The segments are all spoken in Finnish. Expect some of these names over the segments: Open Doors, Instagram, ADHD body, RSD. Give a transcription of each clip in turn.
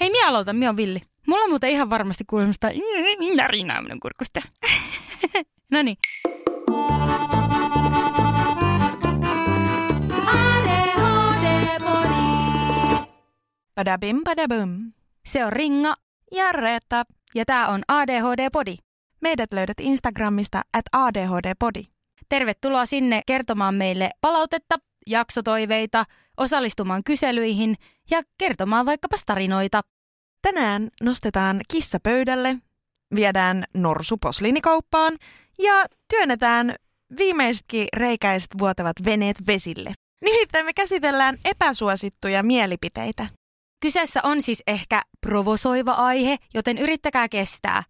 Hei, minä aloitan, minä on Villi. Mulla on muuten ihan varmasti kuuluu semmoista narinaa minun kurkusta. Noniin. ADHD body. Badabim badabum. Se on Ringa ja Reetta. Ja tää on ADHD body. Meidät löydät Instagramista @ADHD body. Tervetuloa sinne kertomaan meille palautetta, jaksotoiveita, osallistumaan kyselyihin ja kertomaan vaikkapa tarinoita. Tänään nostetaan kissa pöydälle, viedään norsu posliinikauppaan ja työnnetään viimeisetkin reikäiset vuotavat veneet vesille. Nimittäin me käsitellään epäsuosittuja mielipiteitä. Kyseessä on siis ehkä provosoiva aihe, joten yrittäkää kestää.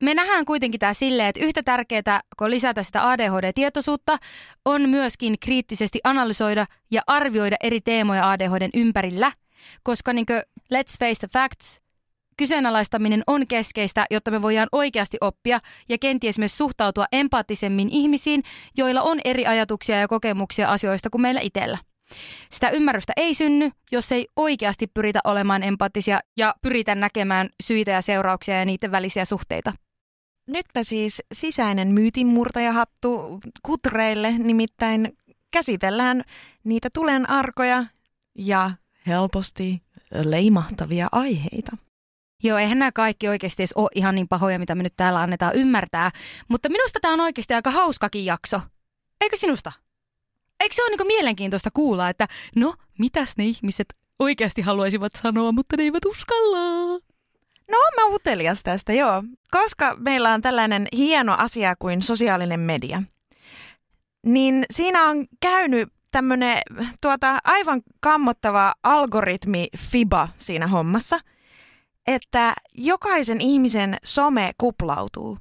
Me nähdään kuitenkin tämä silleen, että yhtä tärkeää, kun lisätä sitä ADHD-tietoisuutta, on myöskin kriittisesti analysoida ja arvioida eri teemoja ADHDn ympärillä, koska niin kuin let's face the facts, kyseenalaistaminen on keskeistä, jotta me voidaan oikeasti oppia ja kenties myös suhtautua empaattisemmin ihmisiin, joilla on eri ajatuksia ja kokemuksia asioista kuin meillä itsellä. Sitä ymmärrystä ei synny, jos ei oikeasti pyritä olemaan empaattisia ja pyritä näkemään syitä ja seurauksia ja niiden välisiä suhteita. Nytpä siis sisäinen myytinmurtajahattu kutreille, nimittäin käsitellään niitä tulenarkoja ja helposti leimahtavia aiheita. Joo, eihän nämä kaikki oikeasti edes ole ihan niin pahoja, mitä me nyt täällä annetaan ymmärtää, mutta minusta tämä on oikeasti aika hauskakin jakso. Eikö sinusta? Eikö se ole niinku mielenkiintoista kuulla, että no, mitäs ne ihmiset oikeasti haluaisivat sanoa, mutta ne eivät uskalla? No, mä utelias tästä, joo. Koska meillä on tällainen hieno asia kuin sosiaalinen media, niin siinä on käynyt tämmöinen aivan kammottava algoritmi-fiba siinä hommassa, että jokaisen ihmisen some kuplautuu.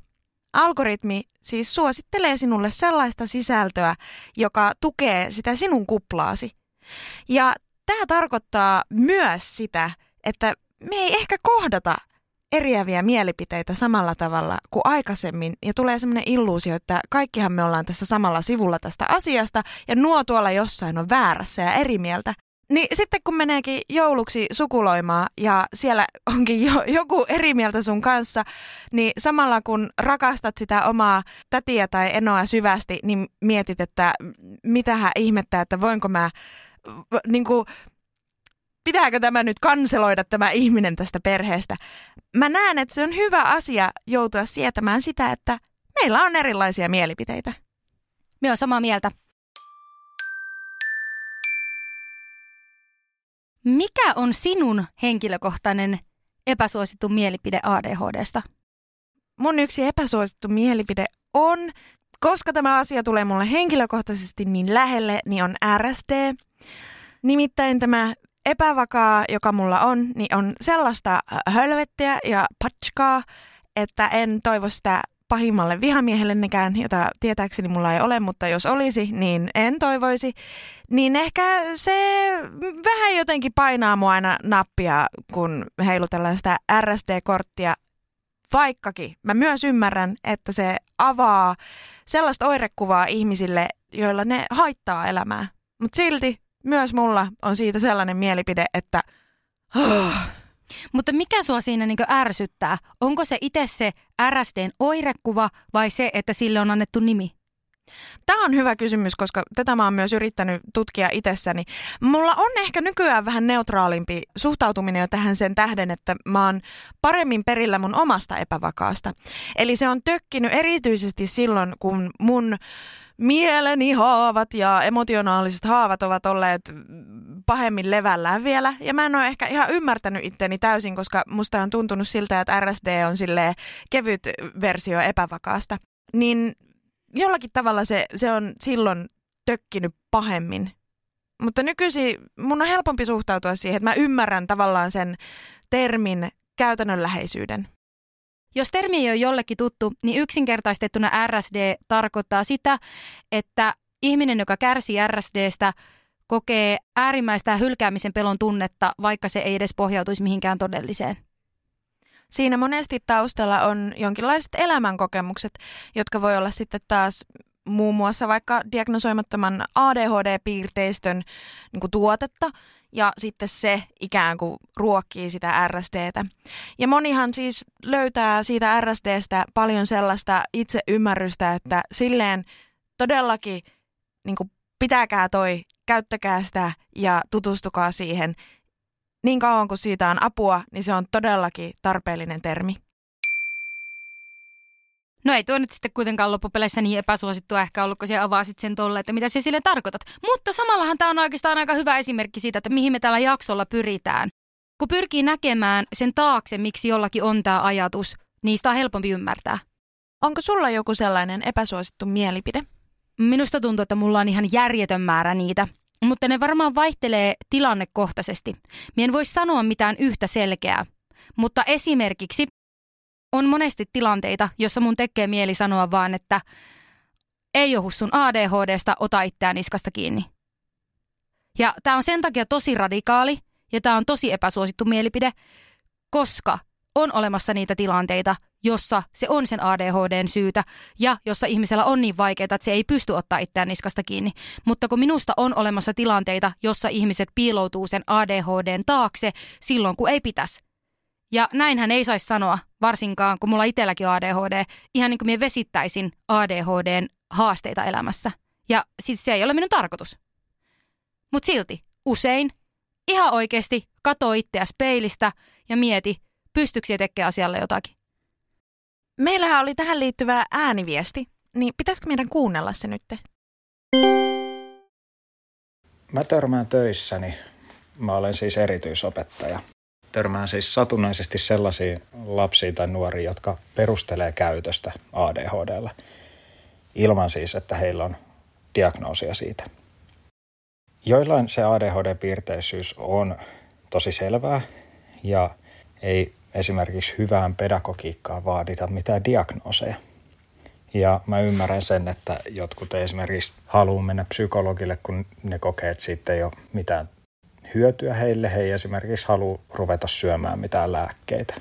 Algoritmi siis suosittelee sinulle sellaista sisältöä, joka tukee sitä sinun kuplaasi. Ja tämä tarkoittaa myös sitä, että me ei ehkä kohdata eriäviä mielipiteitä samalla tavalla kuin aikaisemmin. Ja tulee sellainen illuusio, että kaikkihan me ollaan tässä samalla sivulla tästä asiasta ja nuo tuolla jossain on väärässä ja eri mieltä. Niin sitten kun meneekin jouluksi sukuloimaan ja siellä onkin joku eri mieltä sun kanssa, niin samalla kun rakastat sitä omaa tätiä tai enoa syvästi, niin mietit, että mitähän ihmettä, että voinko mä, niin kuin, pitääkö tämä nyt kanseloida tämä ihminen tästä perheestä. Mä näen, että se on hyvä asia joutua sietämään sitä, että meillä on erilaisia mielipiteitä. Minä olen samaa mieltä. Mikä on sinun henkilökohtainen epäsuosittu mielipide ADHDsta? Mun yksi epäsuosittu mielipide on, koska tämä asia tulee mulle henkilökohtaisesti niin lähelle, niin on RSD. Nimittäin tämä epävakaa, joka mulla on, niin on sellaista hölvettiä ja patskaa, että en toivo sitä pahimmalle vihamiehellennekään, jota tietääkseni mulla ei ole, mutta jos olisi, niin en toivoisi. Niin ehkä se vähän jotenkin painaa mua aina nappia, kun heilutellaan sitä RSD-korttia. Vaikkakin mä myös ymmärrän, että se avaa sellaista oirekuvaa ihmisille, joilla ne haittaa elämää. Mutta silti myös mulla on siitä sellainen mielipide, että... Mutta mikä sua siinä niin kuin ärsyttää? Onko se itse se RSDn oirekuva vai se, että sille on annettu nimi? Tämä on hyvä kysymys, koska tätä mä oon myös yrittänyt tutkia itsessäni. Mulla on ehkä nykyään vähän neutraalimpi suhtautuminen jo tähän sen tähden, että mä oon paremmin perillä mun omasta epävakaasta. Eli se on tökkinyt erityisesti silloin, kun mun mieleni haavat ja emotionaaliset haavat ovat olleet pahemmin levällään vielä. Ja mä en ole ehkä ihan ymmärtänyt itteni täysin, koska musta on tuntunut siltä, että RSD on silleen kevyt versio epävakaasta. Niin jollakin tavalla se on silloin tökkinyt pahemmin. Mutta nykyisin mun on helpompi suhtautua siihen, että mä ymmärrän tavallaan sen termin käytännönläheisyyden. Jos termi ei ole jollekin tuttu, niin yksinkertaistettuna RSD tarkoittaa sitä, että ihminen, joka kärsii RSDstä, kokee äärimmäistä hylkäämisen pelon tunnetta, vaikka se ei edes pohjautuisi mihinkään todelliseen. Siinä monesti taustalla on jonkinlaiset elämänkokemukset, jotka voi olla sitten taas muun muassa vaikka diagnosoimattoman ADHD-piirteistön niin kuin tuotetta. ja sitten se ikään kuin ruokkii sitä RSDtä. Ja monihan siis löytää siitä RSDstä paljon sellaista itseymmärrystä, että silleen todellakin niin kuin pitääkää toi, käyttäkää sitä ja tutustukaa siihen. Niin kauan kuin siitä on apua, niin se on todellakin tarpeellinen termi. No ei tuo nyt sitten kuitenkaan loppupeleissä niin epäsuosittua ehkä ollut, kun siellä avasit sen tolle, että mitä sä sille tarkoitat. Mutta samallahan tämä on oikeastaan aika hyvä esimerkki siitä, että mihin me tällä jaksolla pyritään. Kun pyrkii näkemään sen taakse, miksi jollakin on tämä ajatus, niin sitä on helpompi ymmärtää. Onko sulla joku sellainen epäsuosittu mielipide? Minusta tuntuu, että mulla on ihan järjetön määrä niitä, mutta ne varmaan vaihtelee tilannekohtaisesti. Mie en voi sanoa mitään yhtä selkeää, mutta esimerkiksi on monesti tilanteita, jossa mun tekee mieli sanoa vaan, että ei johdu sun ADHDsta, ota itseään niskasta kiinni. Ja tää on sen takia tosi radikaali ja tää on tosi epäsuosittu mielipide, koska on olemassa niitä tilanteita, jossa se on sen ADHDn syytä ja jossa ihmisellä on niin vaikeaa, että se ei pysty ottaa itseään niskasta kiinni. Mutta kun minusta on olemassa tilanteita, jossa ihmiset piiloutuu sen ADHDn taakse silloin, kun ei pitäisi. Ja näinhän ei saisi sanoa, varsinkaan kun mulla itselläkin on ADHD, ihan niin kuin minä vesittäisin ADHDn haasteita elämässä. Ja siis se ei ole minun tarkoitus. Mutta silti usein ihan oikeasti katso itseäsi peilistä ja mieti, pystyykö sinä tekemään asialle jotakin. Meillähän oli tähän liittyvä ääniviesti, niin pitäisikö meidän kuunnella se nyt? Mä törmään töissäni. Mä olen siis erityisopettaja. Törmään siis satunnaisesti sellaisiin lapsiin tai nuoriin, jotka perustelee käytöstä ADHD:llä, ilman siis, että heillä on diagnoosia siitä. Joillain se ADHD-piirteisyys on tosi selvää ja ei esimerkiksi hyvään pedagogiikkaan vaadita mitään diagnooseja. Ja mä ymmärrän sen, että jotkut ei esimerkiksi halua mennä psykologille, kun ne kokee, että siitä ei ole mitään hyötyä heille. He ei esimerkiksi halua ruveta syömään mitään lääkkeitä.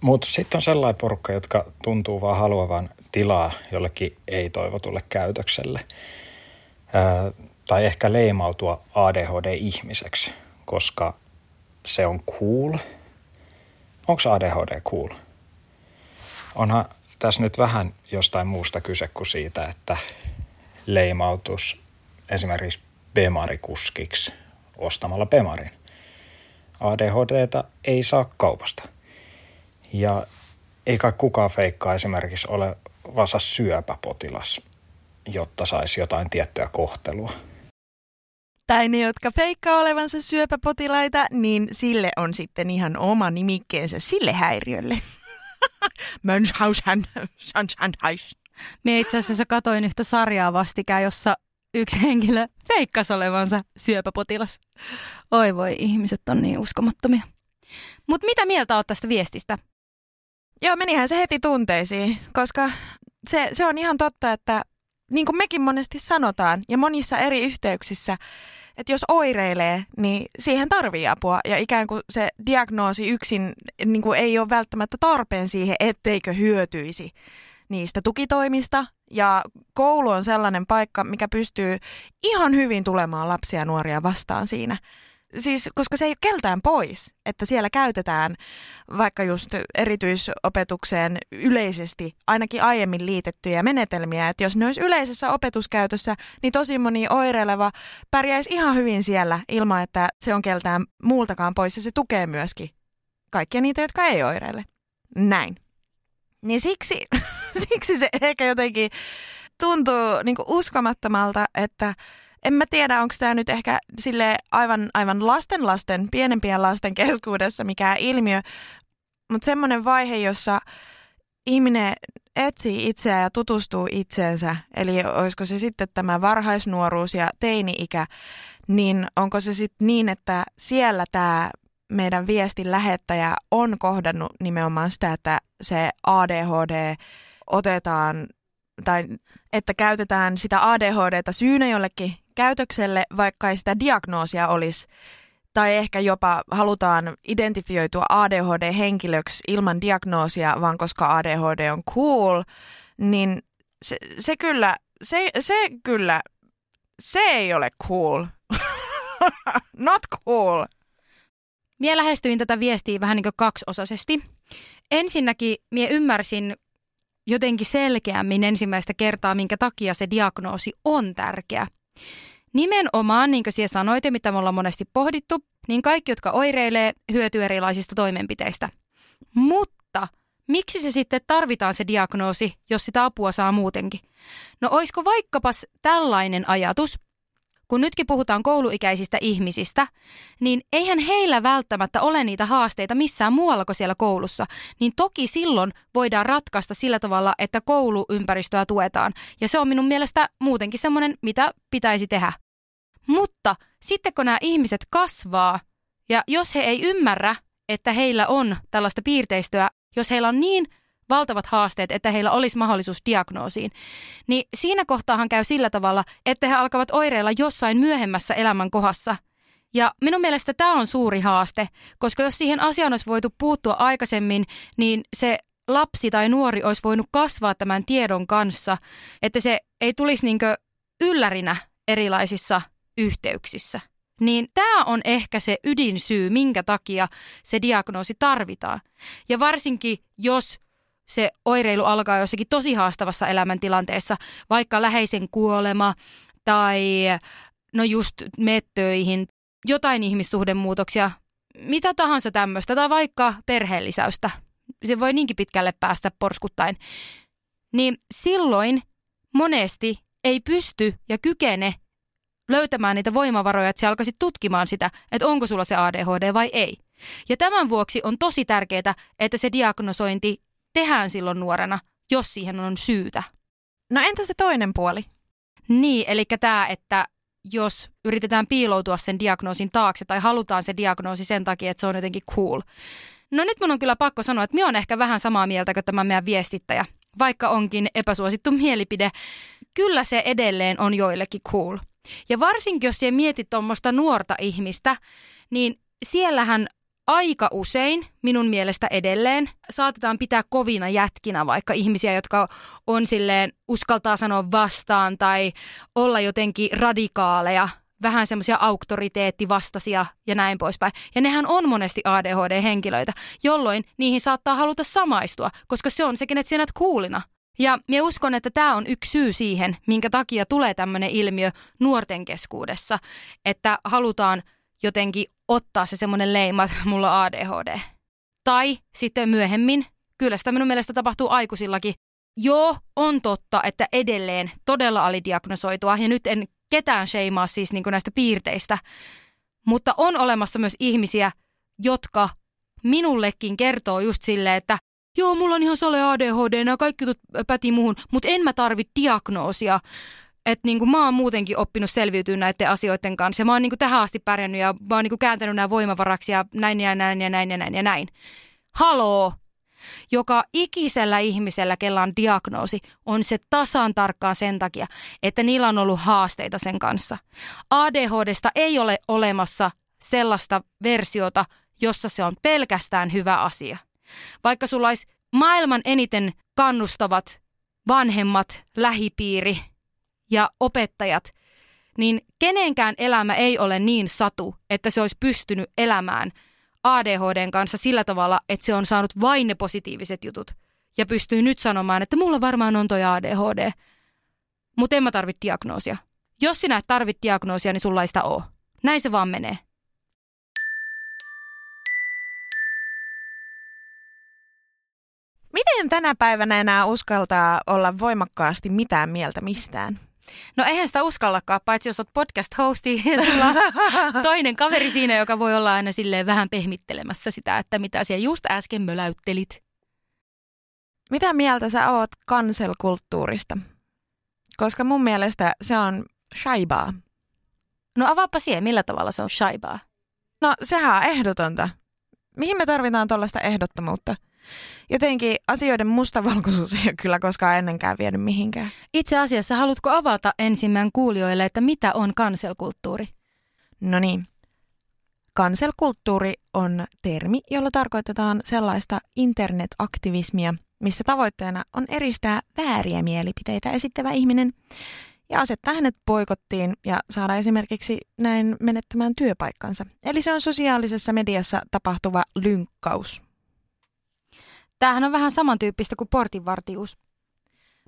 Mutta sitten on sellainen porukka, jotka tuntuu vaan haluavan tilaa jollekin ei-toivotulle käytökselle. Tai ehkä leimautua ADHD-ihmiseksi, koska se on cool. Onko ADHD cool? Onhan tässä nyt vähän jostain muusta kyse kuin siitä, että leimautus esimerkiksi Bemari-kuskiksi ostamalla Bemarin. ADHD:tä ei saa kaupasta. Ja ei kai kukaan feikkaa esimerkiksi olevansa syöpäpotilas, jotta saisi jotain tiettyä kohtelua. Tai ne, jotka feikkaa olevansa syöpäpotilaita, niin sille on sitten ihan oma nimikkeensä sille häiriölle. Mie itse asiassa katoin yhtä sarjaa vastikään, jossa yksi henkilö feikkasi olevansa syöpäpotilas. Oi voi, ihmiset on niin uskomattomia. Mutta mitä mieltä oot tästä viestistä? Joo, menihän se heti tunteisiin, koska se on ihan totta, että niin kuin mekin monesti sanotaan ja monissa eri yhteyksissä, että jos oireilee, niin siihen tarvii apua ja ikään kuin se diagnoosi yksin niin kuin ei ole välttämättä tarpeen siihen, etteikö hyötyisi niistä tukitoimista. Ja koulu on sellainen paikka, mikä pystyy ihan hyvin tulemaan lapsia ja nuoria vastaan siinä. Siis, koska se ei ole keltään pois, että siellä käytetään vaikka just erityisopetukseen yleisesti ainakin aiemmin liitettyjä menetelmiä. Että jos ne olisi yleisessä opetuskäytössä, niin tosi moni oireileva pärjäisi ihan hyvin siellä ilman, että se on keltään muultakaan pois ja se tukee myöskin kaikkia niitä, jotka ei oireile. Näin. Niin siksi se ehkä jotenkin tuntuu niin kuin uskomattomalta, että en mä tiedä, onko tämä nyt ehkä sille aivan lasten, pienempien lasten keskuudessa mikään ilmiö, mutta semmoinen vaihe, jossa ihminen etsii itseään ja tutustuu itseensä, eli olisiko se sitten tämä varhaisnuoruus ja teini-ikä, niin onko se sitten niin, että siellä tämä meidän viestin lähettäjä on kohdannut nimenomaan sitä, että se ADHD otetaan tai että käytetään sitä ADHD:tä syynä jollekin käytökselle, vaikka ei sitä diagnoosia olisi. Tai ehkä jopa halutaan identifioitua ADHD-henkilöksi ilman diagnoosia, vaan koska ADHD on cool, niin se ei ole cool. Not cool. Mie lähestyin tätä viestiä vähän niin kuin kaksiosaisesti. Ensinnäkin mie ymmärsin jotenkin selkeämmin ensimmäistä kertaa, minkä takia se diagnoosi on tärkeä. Nimenomaan, niin kuin siellä sanoitte, mitä me ollaan monesti pohdittu, niin kaikki, jotka oireilee, hyötyy erilaisista toimenpiteistä. Mutta miksi se sitten tarvitaan se diagnoosi, jos sitä apua saa muutenkin? No olisiko vaikkapas tällainen ajatus, kun nytkin puhutaan kouluikäisistä ihmisistä, niin eihän heillä välttämättä ole niitä haasteita missään muualla kuin siellä koulussa. Niin toki silloin voidaan ratkaista sillä tavalla, että kouluympäristöä tuetaan. Ja se on minun mielestä muutenkin semmoinen, mitä pitäisi tehdä. Mutta sitten kun nämä ihmiset kasvaa ja jos he ei ymmärrä, että heillä on tällaista piirteistöä, jos heillä on niin valtavat haasteet, että heillä olisi mahdollisuus diagnoosiin, niin siinä kohtaahan käy sillä tavalla, että he alkavat oireilla jossain myöhemmässä elämän kohdassa. Ja minun mielestä tämä on suuri haaste, koska jos siihen asiaan olisi voitu puuttua aikaisemmin, niin se lapsi tai nuori olisi voinut kasvaa tämän tiedon kanssa, että se ei tulisi niinkö yllärinä erilaisissa yhteyksissä. Niin tämä on ehkä se ydinsyy, minkä takia se diagnoosi tarvitaan. Ja varsinkin, jos se oireilu alkaa jossakin tosi haastavassa elämäntilanteessa, vaikka läheisen kuolema tai no just mettöihin, jotain ihmissuhdemuutoksia, mitä tahansa tämmöistä tai vaikka perheenlisäystä. Se voi niinkin pitkälle päästä porskuttain. Niin silloin monesti ei pysty ja kykene löytämään niitä voimavaroja, että sä alkaisit tutkimaan sitä, että onko sulla se ADHD vai ei. Ja tämän vuoksi on tosi tärkeää, että se diagnosointi tehdään silloin nuorena, jos siihen on syytä. No entä se toinen puoli? Niin, eli tämä, että jos yritetään piiloutua sen diagnoosin taakse tai halutaan se diagnoosi sen takia, että se on jotenkin cool. No nyt mun on kyllä pakko sanoa, että minä on ehkä vähän samaa mieltä kuin tämä meidän viestittäjä, vaikka onkin epäsuosittu mielipide. Kyllä se edelleen on joillekin cool. Ja varsinkin, jos siellä mietit tuommoista nuorta ihmistä, niin siellähän aika usein, minun mielestä edelleen, saatetaan pitää kovina jätkinä vaikka ihmisiä, jotka on silleen uskaltaa sanoa vastaan tai olla jotenkin radikaaleja, vähän semmoisia auktoriteettivastaisia ja näin poispäin. Ja nehän on monesti ADHD-henkilöitä, jolloin niihin saattaa haluta samaistua, koska se on sekin, että sinä olet kuulina. Ja minä uskon, että tämä on yksi syy siihen, minkä takia tulee tämmöinen ilmiö nuorten keskuudessa, että halutaan jotenkin ottaa se semmoinen leima, että mulla on ADHD. Tai sitten myöhemmin, kyllä sitä minun mielestä tapahtuu aikuisillakin. Joo, on totta, että edelleen todella alidiagnosoitua ja nyt en ketään sheimaa siis niin kuin näistä piirteistä. Mutta on olemassa myös ihmisiä, jotka minullekin kertoo just silleen, että joo, mulla on ihan sole ADHD, nämä kaikki jutut päti muuhun, mutta en mä tarvitse diagnoosia. Että niinku mä oon muutenkin oppinut selviytyä näiden asioiden kanssa. Ja mä oon niinku tähän asti pärjännyt ja mä oon niinku kääntänyt nämä voimavaraksi ja näin ja näin ja näin ja näin ja näin. Haloo! Joka ikisellä ihmisellä, kellä on diagnoosi, on se tasan tarkkaan sen takia, että niillä on ollut haasteita sen kanssa. ADHDsta ei ole olemassa sellaista versiota, jossa se on pelkästään hyvä asia. Vaikka sulla olisi maailman eniten kannustavat vanhemmat, lähipiiri ja opettajat, niin kenenkään elämä ei ole niin satu, että se olisi pystynyt elämään ADHDn kanssa sillä tavalla, että se on saanut vain ne positiiviset jutut ja pystyy nyt sanomaan, että mulla varmaan on toi ADHD, mutta en mä tarvitse diagnoosia. Jos sinä et tarvitse diagnoosia, niin sulla ei sitä ole. Näin se vaan menee. Miten tänä päivänä enää uskaltaa olla voimakkaasti mitään mieltä mistään? No eihän sitä uskallakaan, paitsi jos olet podcast-hosti ja sulla on toinen kaveri siinä, joka voi olla aina silleen vähän pehmittelemässä sitä, että mitä siellä just äsken möläyttelit. Mitä mieltä sä oot cancel-kulttuurista? Koska mun mielestä se on shaibaa. No avaappa siihen, millä tavalla se on shaibaa? No sehän on ehdotonta. Mihin me tarvitaan tuollaista ehdottomuutta? Jotenkin asioiden mustavalkoisuus ei ole kyllä koskaan ennenkään vienyt mihinkään. Itse asiassa haluatko avata ensimmäinen kuulijoille, että mitä on cancel-kulttuuri? No niin. Cancel-kulttuuri on termi, jolla tarkoitetaan sellaista internetaktivismia, missä tavoitteena on eristää vääriä mielipiteitä esittävä ihminen ja asettaa hänet boikottiin ja saada esimerkiksi näin menettämään työpaikkansa. Eli se on sosiaalisessa mediassa tapahtuva lynkkaus. Tämähän on vähän samantyyppistä kuin portinvartijuus.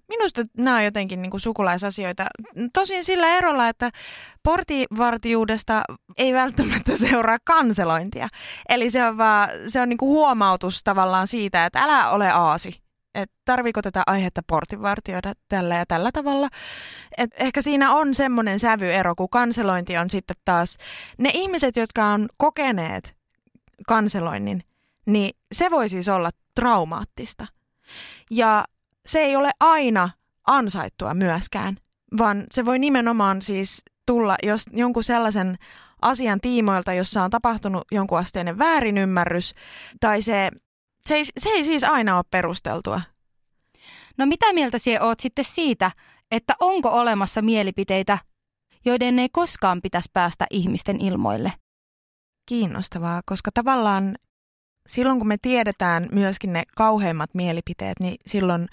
Minusta nämä on jotenkin niin kuin sukulaisasioita. Tosin sillä erolla, että portinvartijuudesta ei välttämättä seuraa kanselointia. Eli se on niin kuin huomautus tavallaan siitä, että älä ole aasi. Että tarviiko tätä aihetta portinvartijoida tällä ja tällä tavalla. Et ehkä siinä on semmoinen sävyero, kun kanselointi on sitten taas ne ihmiset, jotka on kokeneet kanseloinnin, niin se voi siis olla traumaattista. Ja se ei ole aina ansaittua myöskään, vaan se voi nimenomaan siis tulla jos jonkun sellaisen asian tiimoilta, jossa on tapahtunut jonkun asteinen väärinymmärrys, tai se ei siis aina ole perusteltua. No mitä mieltä sinä olet sitten siitä, että onko olemassa mielipiteitä, joiden ei koskaan pitäisi päästä ihmisten ilmoille? Kiinnostavaa, koska tavallaan silloin kun me tiedetään myöskin ne kauheimmat mielipiteet, niin silloin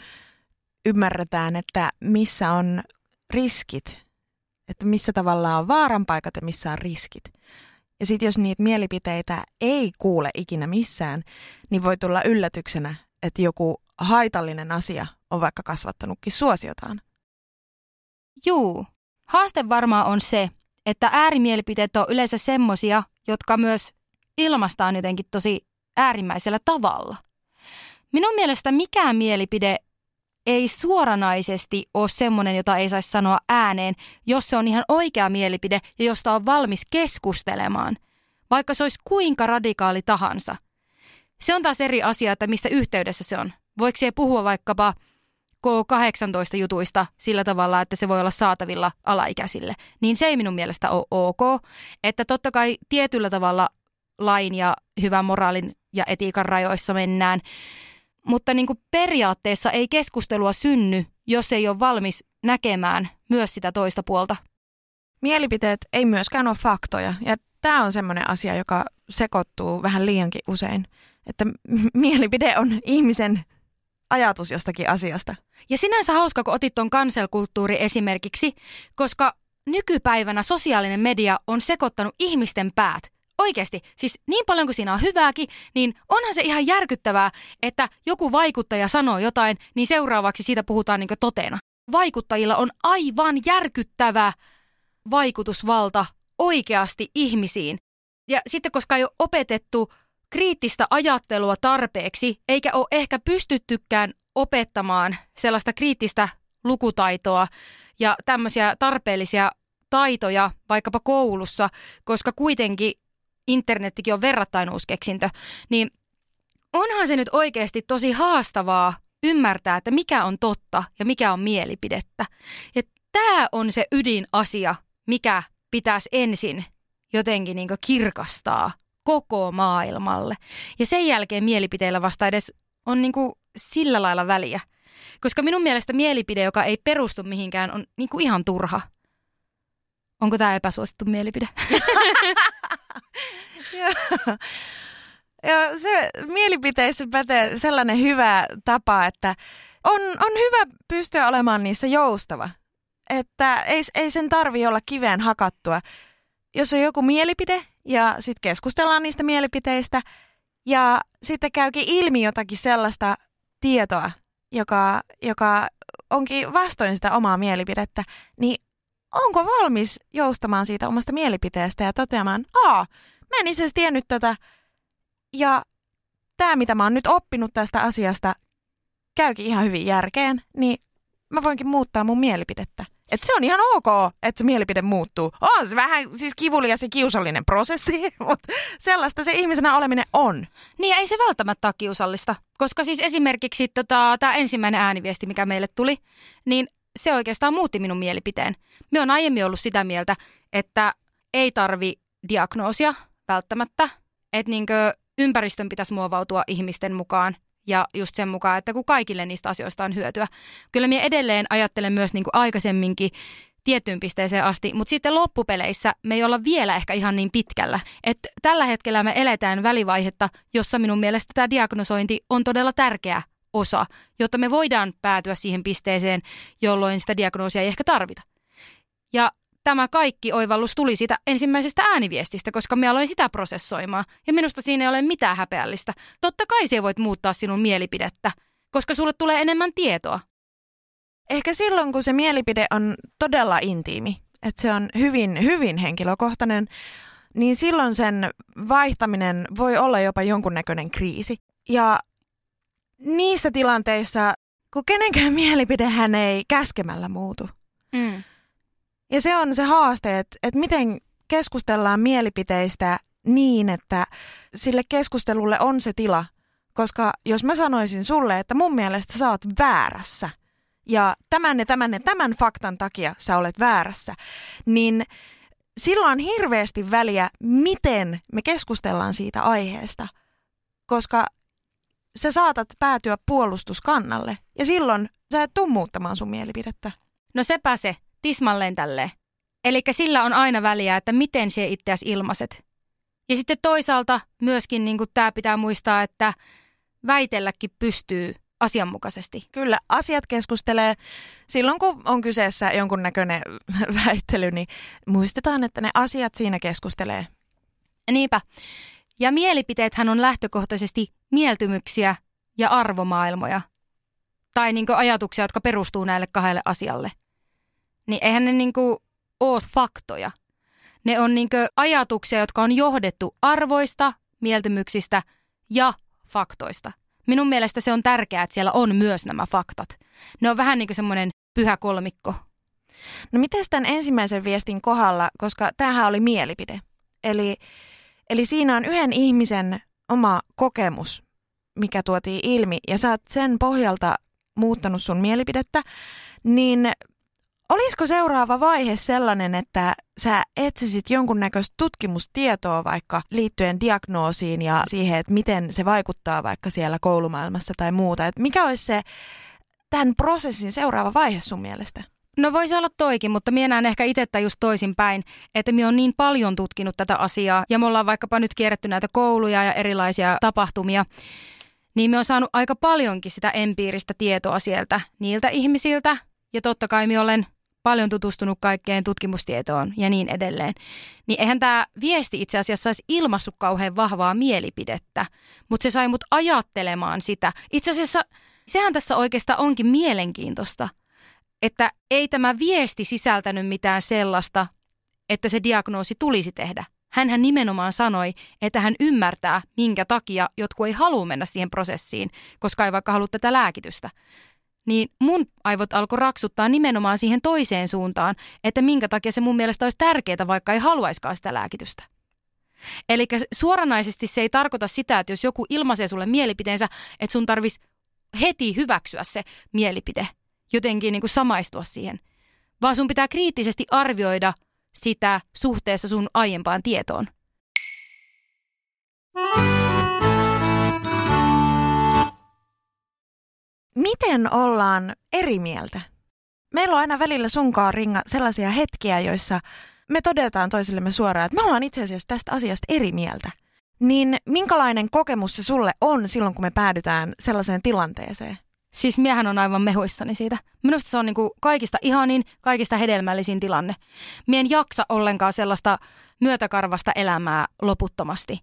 ymmärretään, että missä on riskit. Että missä tavallaan on vaaranpaikat ja missä on riskit. Ja sitten jos niitä mielipiteitä ei kuule ikinä missään, niin voi tulla yllätyksenä, että joku haitallinen asia on vaikka kasvattanutkin suosiotaan. Juu. Haaste varmaan on se, että äärimielipiteet on yleensä semmoisia, jotka myös ilmaistaan jotenkin tosi äärimmäisellä tavalla. Minun mielestä mikään mielipide ei suoranaisesti ole semmoinen, jota ei saisi sanoa ääneen, jos se on ihan oikea mielipide ja josta on valmis keskustelemaan, vaikka se olisi kuinka radikaali tahansa. Se on taas eri asia, että missä yhteydessä se on. Voiko se puhua vaikkapa K18-jutuista sillä tavalla, että se voi olla saatavilla alaikäisille, niin se ei minun mielestä ole ok. Että totta kai tietyllä tavalla lain ja hyvän moraalin ja etiikan rajoissa mennään. Mutta niin kuin periaatteessa ei keskustelua synny, jos ei ole valmis näkemään myös sitä toista puolta. Mielipiteet ei myöskään ole faktoja. Ja tämä on semmoinen asia, joka sekoittuu vähän liiankin usein. Että mielipide on ihmisen ajatus jostakin asiasta. Ja sinänsä hauska, kun otit tuon cancel-kulttuuri esimerkiksi, koska nykypäivänä sosiaalinen media on sekoittanut ihmisten päät. Oikeasti, siis niin paljon kuin siinä on hyvääkin, niin onhan se ihan järkyttävää, että joku vaikuttaja sanoo jotain, niin seuraavaksi siitä puhutaan niin kuin toteena. Vaikuttajilla on aivan järkyttävä vaikutusvalta oikeasti ihmisiin. Ja sitten koska ei ole opetettu kriittistä ajattelua tarpeeksi, eikä ole ehkä pystyttykään opettamaan sellaista kriittistä lukutaitoa ja tämmöisiä tarpeellisia taitoja vaikkapa koulussa, koska kuitenkin internettikin on verrattain uusi keksintö, niin onhan se nyt oikeasti tosi haastavaa ymmärtää, että mikä on totta ja mikä on mielipidettä. Ja tämä on se ydinasia, mikä pitäisi ensin jotenkin niin kuin kirkastaa koko maailmalle. Ja sen jälkeen mielipiteillä vasta edes on niin kuin sillä lailla väliä. Koska minun mielestä mielipide, joka ei perustu mihinkään, on niin kuin ihan turha. Onko tämä epäsuosittu mielipide? Ja se mielipiteissä pätee sellainen hyvä tapa, että on hyvä pystyä olemaan niissä joustava. Että ei sen tarvitse olla kiveen hakattua. Jos on joku mielipide ja sitten keskustellaan niistä mielipiteistä ja sitten käykin ilmi jotakin sellaista tietoa, joka onkin vastoin sitä omaa mielipidettä, niin onko valmis joustamaan siitä omasta mielipiteestä ja toteamaan, mä en itse asiassa tiennyt tätä ja tämä, mitä mä oon nyt oppinut tästä asiasta, käykin ihan hyvin järkeen, niin mä voinkin muuttaa mun mielipidettä. Että se on ihan ok, että se mielipide muuttuu. On se vähän siis kivulias ja kiusallinen prosessi, mutta sellaista se ihmisenä oleminen on. Niin ja ei se välttämättä ole kiusallista, koska siis esimerkiksi tämä ensimmäinen ääniviesti, mikä meille tuli, niin se oikeastaan muutti minun mielipiteen. Minä olen aiemmin ollut sitä mieltä, että ei tarvi diagnoosia välttämättä, että niinkö ympäristön pitäisi muovautua ihmisten mukaan ja just sen mukaan, että kun kaikille niistä asioista on hyötyä. Kyllä minä edelleen ajattelen myös niin kuin aikaisemminkin tiettyyn pisteeseen asti, mutta sitten loppupeleissä me ei olla vielä ehkä ihan niin pitkällä. Että tällä hetkellä me eletään välivaihetta, jossa minun mielestä tämä diagnosointi on todella tärkeä osa, jotta me voidaan päätyä siihen pisteeseen, jolloin sitä diagnoosia ei ehkä tarvita. Ja tämä kaikki oivallus tuli siitä ensimmäisestä ääniviestistä, koska minä aloin sitä prosessoimaan. Ja minusta siinä ei ole mitään häpeällistä. Totta kai sinä voit muuttaa sinun mielipidettä, koska sulle tulee enemmän tietoa. Ehkä silloin, kun se mielipide on todella intiimi, että se on hyvin, hyvin henkilökohtainen, niin silloin sen vaihtaminen voi olla jopa jonkunnäköinen kriisi. Ja niissä tilanteissa, kun kenenkään mielipidehän ei käskemällä muutu. Mm. Ja se on se haaste, että miten keskustellaan mielipiteistä niin, että sille keskustelulle on se tila. Koska jos mä sanoisin sulle, että mun mielestä sä oot väärässä ja tämän faktan takia sä olet väärässä, niin sillä on hirveästi väliä, miten me keskustellaan siitä aiheesta. Koska sä saatat päätyä puolustuskannalle ja silloin sä et tuu muuttamaan sun mielipidettä. No sepä se, tismalleen tälleen. Elikkä sillä on aina väliä, että miten se itseäsi ilmaiset. Ja sitten toisaalta myöskin niin tämä pitää muistaa, että väitelläkin pystyy asianmukaisesti. Kyllä, asiat keskustelee. Silloin kun on kyseessä jonkunnäköinen väittely, niin muistetaan, että ne asiat siinä keskustelee. Niinpä. Ja mielipiteethän on lähtökohtaisesti mieltymyksiä ja arvomaailmoja. Tai niin kuin ajatuksia, jotka perustuu näille kahdelle asialle. Niin eihän ne niin kuin ole faktoja. Ne on niin kuin ajatuksia, jotka on johdettu arvoista, mieltymyksistä ja faktoista. Minun mielestä se on tärkeää, että siellä on myös nämä faktat. Ne on vähän niin kuin semmoinen pyhä kolmikko. No mites tämän ensimmäisen viestin kohdalla, koska tämähän oli mielipide. Eli siinä on yhden ihmisen oma kokemus, mikä tuotiin ilmi, ja sä oot sen pohjalta muuttanut sun mielipidettä, niin olisiko seuraava vaihe sellainen, että sä etsisit jonkunnäköistä tutkimustietoa vaikka liittyen diagnoosiin ja siihen, että miten se vaikuttaa vaikka siellä koulumaailmassa tai muuta? Et mikä olisi se tämän prosessin seuraava vaihe sun mielestä? No voisi olla toikin, mutta minä näen ehkä itsetä just toisinpäin, että minä olen niin paljon tutkinut tätä asiaa ja me ollaan vaikkapa nyt kierretty näitä kouluja ja erilaisia tapahtumia, niin minä olen saanut aika paljonkin sitä empiiristä tietoa sieltä niiltä ihmisiltä ja totta kai minä olen paljon tutustunut kaikkeen tutkimustietoon ja niin edelleen. Niin eihän tämä viesti itse asiassa olisi ilmaissut kauhean vahvaa mielipidettä, mutta se sai mut ajattelemaan sitä. Itse asiassa sehän tässä oikeastaan onkin mielenkiintoista, että ei tämä viesti sisältänyt mitään sellaista, että se diagnoosi tulisi tehdä. Hänhän nimenomaan sanoi, että hän ymmärtää, minkä takia jotkut ei halua mennä siihen prosessiin, koska ei vaikka halua tätä lääkitystä. Niin mun aivot alkoi raksuttaa nimenomaan siihen toiseen suuntaan, että minkä takia se mun mielestä olisi tärkeää, vaikka ei haluaiskaan sitä lääkitystä. Eli suoranaisesti se ei tarkoita sitä, että jos joku ilmaisee sulle mielipiteensä, että sun tarvitsisi heti hyväksyä se mielipide, jotenkin niin kuin samaistua siihen, vaan sun pitää kriittisesti arvioida sitä suhteessa sun aiempaan tietoon. Miten ollaan eri mieltä? Meillä on aina välillä sunkaan Ringa sellaisia hetkiä, joissa me todetaan toisillemme suoraan, että me ollaan itse asiassa tästä asiasta eri mieltä. Niin minkälainen kokemus se sulle on silloin, kun me päädytään sellaiseen tilanteeseen? Siis miehän on aivan mehuissani siitä. Minusta se on niin kuin kaikista ihanin, kaikista hedelmällisin tilanne. Mie en jaksa ollenkaan sellaista myötäkarvasta elämää loputtomasti.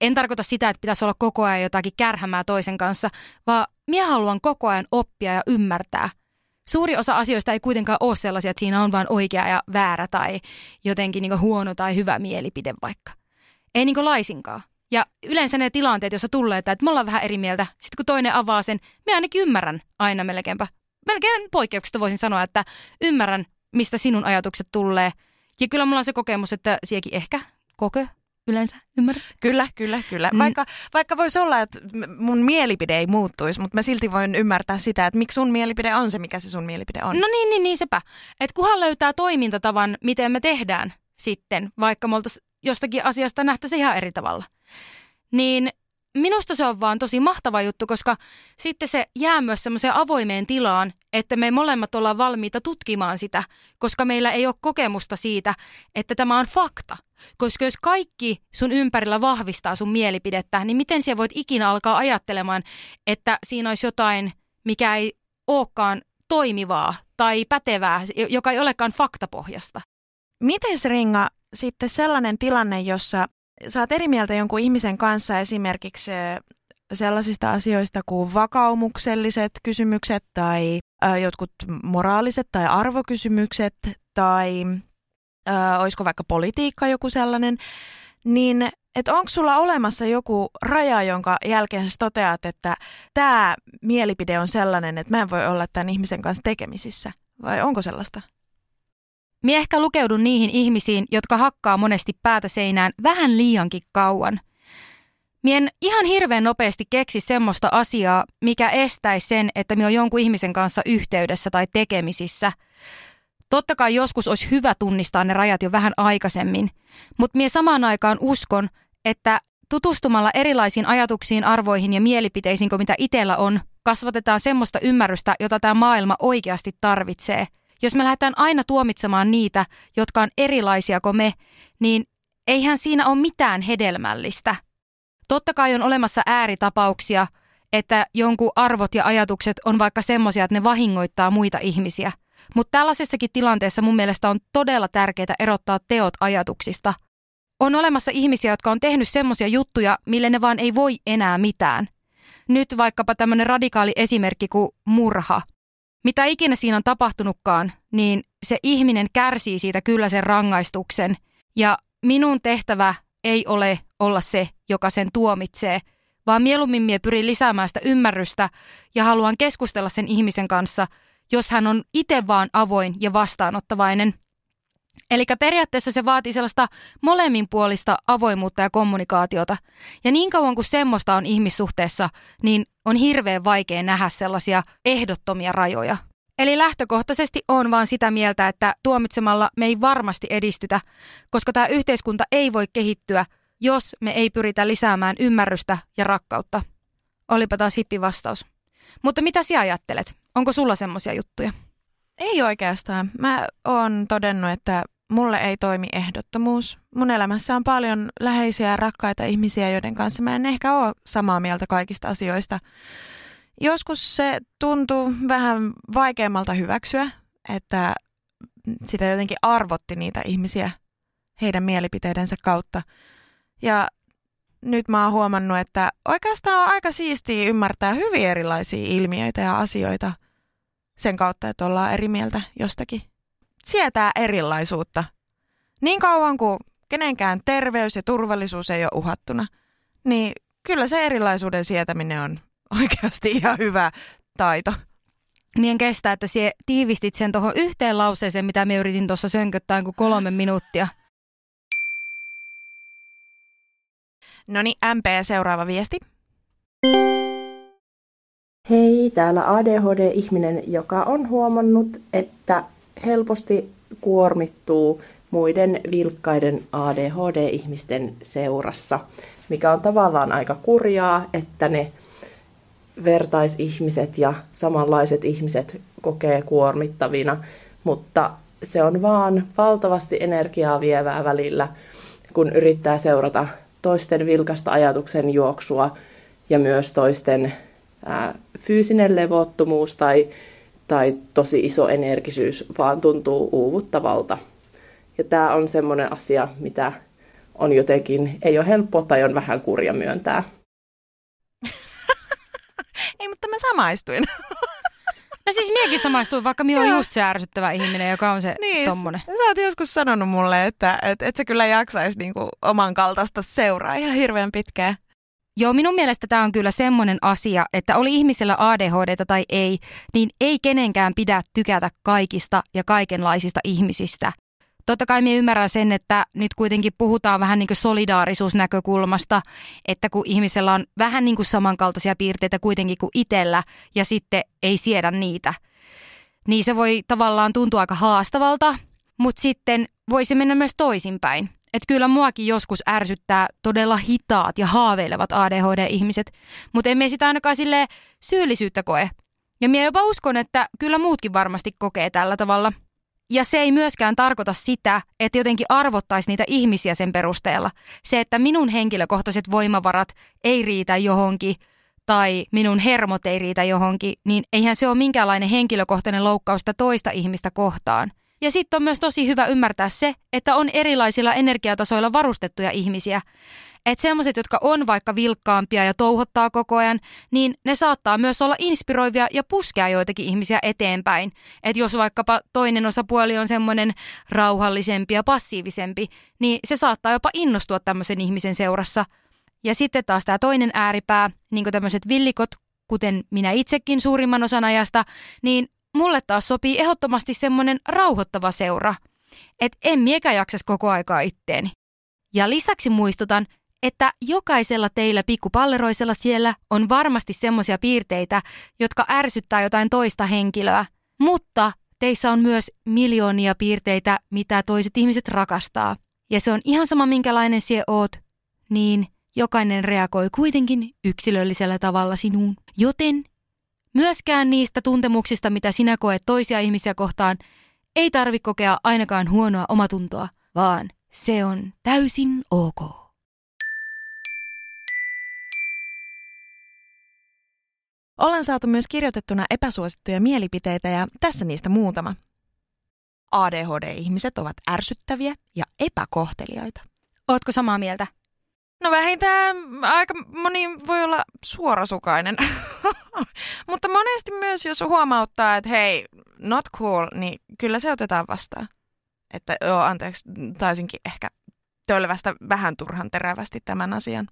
En tarkoita sitä, että pitäisi olla koko ajan jotakin kärhämää toisen kanssa, vaan mie haluan koko ajan oppia ja ymmärtää. Suuri osa asioista ei kuitenkaan ole sellaisia, että siinä on vain oikea ja väärä tai jotenkin niin kuin huono tai hyvä mielipide vaikka. Ei niin kuin laisinkaan. Ja yleensä ne tilanteet, joissa tulee, että me ollaan vähän eri mieltä, sitten kun toinen avaa sen, me ainakin ymmärrän aina melkeinpä. Melkein poikkeuksesta voisin sanoa, että ymmärrän, mistä sinun ajatukset tulee. Ja kyllä mulla on se kokemus, että siekin ehkä yleensä ymmärrät. Kyllä. Vaikka voisi olla, että mun mielipide ei muuttuisi, mutta mä silti voin ymmärtää sitä, että miksi sun mielipide on se, mikä se sun mielipide on. No niin sepä. Että kunhan löytää toimintatavan, miten me tehdään sitten, vaikka me oltaisiin jostakin asiasta nähtäisiin ihan eri tavalla. Niin minusta se on vaan tosi mahtava juttu, koska sitten se jää myös semmoiseen avoimeen tilaan, että me molemmat ollaan valmiita tutkimaan sitä, koska meillä ei ole kokemusta siitä, että tämä on fakta. Koska jos kaikki sun ympärillä vahvistaa sun mielipidettä, niin miten sä voit ikinä alkaa ajattelemaan, että siinä olisi jotain, mikä ei olekaan toimivaa tai pätevää, joka ei olekaan faktapohjasta. Mites Ringa sitten sellainen tilanne, jossa sä oot eri mieltä jonkun ihmisen kanssa esimerkiksi sellaisista asioista kuin vakaumukselliset kysymykset tai jotkut moraaliset tai arvokysymykset tai olisiko vaikka politiikka joku sellainen, niin että onko sulla olemassa joku raja, jonka jälkeen sä toteat, että tämä mielipide on sellainen, että mä en voi olla tämän ihmisen kanssa tekemisissä? Vai onko sellaista? Mie ehkä lukeudun niihin ihmisiin, jotka hakkaa monesti päätä seinään vähän liiankin kauan. Mie en ihan hirveän nopeasti keksi semmoista asiaa, mikä estäisi sen, että mie on jonkun ihmisen kanssa yhteydessä tai tekemisissä. Totta kai joskus olisi hyvä tunnistaa ne rajat jo vähän aikaisemmin, mutta mie samaan aikaan uskon, että tutustumalla erilaisiin ajatuksiin, arvoihin ja mielipiteisiin kuin mitä itsellä on, kasvatetaan semmoista ymmärrystä, jota tämä maailma oikeasti tarvitsee. Jos me lähdetään aina tuomitsemaan niitä, jotka on erilaisia kuin me, niin eihän siinä ole mitään hedelmällistä. Totta kai on olemassa ääritapauksia, että jonkun arvot ja ajatukset on vaikka semmoisia, että ne vahingoittaa muita ihmisiä. Mutta tällaisessakin tilanteessa mun mielestä on todella tärkeää erottaa teot ajatuksista. On olemassa ihmisiä, jotka on tehnyt semmoisia juttuja, mille ne vaan ei voi enää mitään. Nyt vaikkapa tämmöinen radikaali esimerkki kuin murha. Mitä ikinä siinä on tapahtunutkaan, niin se ihminen kärsii siitä kyllä sen rangaistuksen. Ja minun tehtävä ei ole olla se, joka sen tuomitsee, vaan mieluummin mie pyrin lisäämään sitä ymmärrystä ja haluan keskustella sen ihmisen kanssa, jos hän on itse vaan avoin ja vastaanottavainen. Eli periaatteessa se vaatii sellaista molemminpuolista avoimuutta ja kommunikaatiota. Ja niin kauan kuin semmoista on ihmissuhteessa, niin on hirveän vaikea nähdä sellaisia ehdottomia rajoja. Eli lähtökohtaisesti on vaan sitä mieltä, että tuomitsemalla me ei varmasti edistytä, koska tämä yhteiskunta ei voi kehittyä, jos me ei pyritä lisäämään ymmärrystä ja rakkautta. Olipa taas hippivastaus. Mutta mitä sinä ajattelet? Onko sulla semmoisia juttuja? Ei oikeastaan. Mä oon todennut, että mulle ei toimi ehdottomuus. Mun elämässä on paljon läheisiä ja rakkaita ihmisiä, joiden kanssa mä en ehkä ole samaa mieltä kaikista asioista. Joskus se tuntuu vähän vaikeammalta hyväksyä, että sitä jotenkin arvotti niitä ihmisiä heidän mielipiteidensä kautta. Ja nyt mä oon huomannut, että oikeastaan on aika siistiä ymmärtää hyvin erilaisia ilmiöitä ja asioita sen kautta, että ollaan eri mieltä jostakin. Sietää erilaisuutta. Niin kauan kuin kenenkään terveys ja turvallisuus ei ole uhattuna, niin kyllä se erilaisuuden sietäminen on oikeasti ihan hyvä taito. Mien kestää, että sie tiivistit sen tuohon yhteen lauseeseen, mitä me yritin tuossa sönköttää kuin 3 minuuttia. Noniin, MP, seuraava viesti. Hei, täällä ADHD-ihminen, joka on huomannut, että helposti kuormittuu muiden vilkkaiden ADHD-ihmisten seurassa, mikä on tavallaan aika kurjaa, että ne vertaisihmiset ja samanlaiset ihmiset kokee kuormittavina, mutta se on vaan valtavasti energiaa vievää välillä, kun yrittää seurata toisten vilkasta ajatuksen juoksua ja myös toisten fyysinen levottomuus tai tosi iso energisyys vaan tuntuu uuvuttavalta. Ja tämä on semmoinen asia, mitä on jotenkin, ei ole helppoa tai on vähän kurja myöntää. Ei, mutta mä samaistuin. No siis miekin samaistuin, vaikka minä olen just se ärsyttävä ihminen, joka on se niin, tommonen. Sä oot joskus sanonut mulle, että et sä kyllä jaksaisi niinku oman kaltaista seuraa ihan hirveän pitkään. Joo, minun mielestä tämä on kyllä semmoinen asia, että oli ihmisellä ADHD:ta tai ei, niin ei kenenkään pidä tykätä kaikista ja kaikenlaisista ihmisistä. Totta kai minä ymmärrän sen, että nyt kuitenkin puhutaan vähän niin kuin solidaarisuusnäkökulmasta, että kun ihmisellä on vähän niin kuin samankaltaisia piirteitä kuitenkin kuin itsellä ja sitten ei siedä niitä, niin se voi tavallaan tuntua aika haastavalta, mutta sitten voisi mennä myös toisinpäin. Että kyllä muakin joskus ärsyttää todella hitaat ja haaveilevat ADHD-ihmiset, mutta emme sitä ainakaan silleen syyllisyyttä koe. Ja minä jopa uskon, että kyllä muutkin varmasti kokee tällä tavalla. Ja se ei myöskään tarkoita sitä, että jotenkin arvottaisi niitä ihmisiä sen perusteella. Se, että minun henkilökohtaiset voimavarat ei riitä johonkin tai minun hermot ei riitä johonkin, niin eihän se ole minkäänlainen henkilökohtainen loukkausta toista ihmistä kohtaan. Ja sitten on myös tosi hyvä ymmärtää se, että on erilaisilla energiatasoilla varustettuja ihmisiä. Että semmoiset, jotka on vaikka vilkkaampia ja touhottaa koko ajan, niin ne saattaa myös olla inspiroivia ja puskea joitakin ihmisiä eteenpäin. Että jos vaikkapa toinen osapuoli on semmoinen rauhallisempi ja passiivisempi, niin se saattaa jopa innostua tämmöisen ihmisen seurassa. Ja sitten taas tämä toinen ääripää, niin kuin tämmöiset villikot, kuten minä itsekin suurimman osan ajasta, niin mulle taas sopii ehdottomasti semmoinen rauhoittava seura, että en miekä jaksas koko aikaa itteeni. Ja lisäksi muistutan, että jokaisella teillä pikkupalleroisella siellä on varmasti semmoisia piirteitä, jotka ärsyttää jotain toista henkilöä, mutta teissä on myös miljoonia piirteitä, mitä toiset ihmiset rakastaa. Ja se on ihan sama, minkälainen sinä oot, niin jokainen reagoi kuitenkin yksilöllisellä tavalla sinuun. Joten myöskään niistä tuntemuksista, mitä sinä koet toisia ihmisiä kohtaan, ei tarvitse kokea ainakaan huonoa omatuntoa, vaan se on täysin ok. Ollaan saatu myös kirjoitettuna epäsuosittuja mielipiteitä ja tässä niistä muutama. ADHD-ihmiset ovat ärsyttäviä ja epäkohteliaita. Ootko samaa mieltä? No vähintään aika moni voi olla suorasukainen. Mutta monesti myös, jos huomauttaa, että hei, not cool, niin kyllä se otetaan vastaan. Että joo, anteeksi, taisinkin ehkä tölvästä vähän turhan terävästi tämän asian.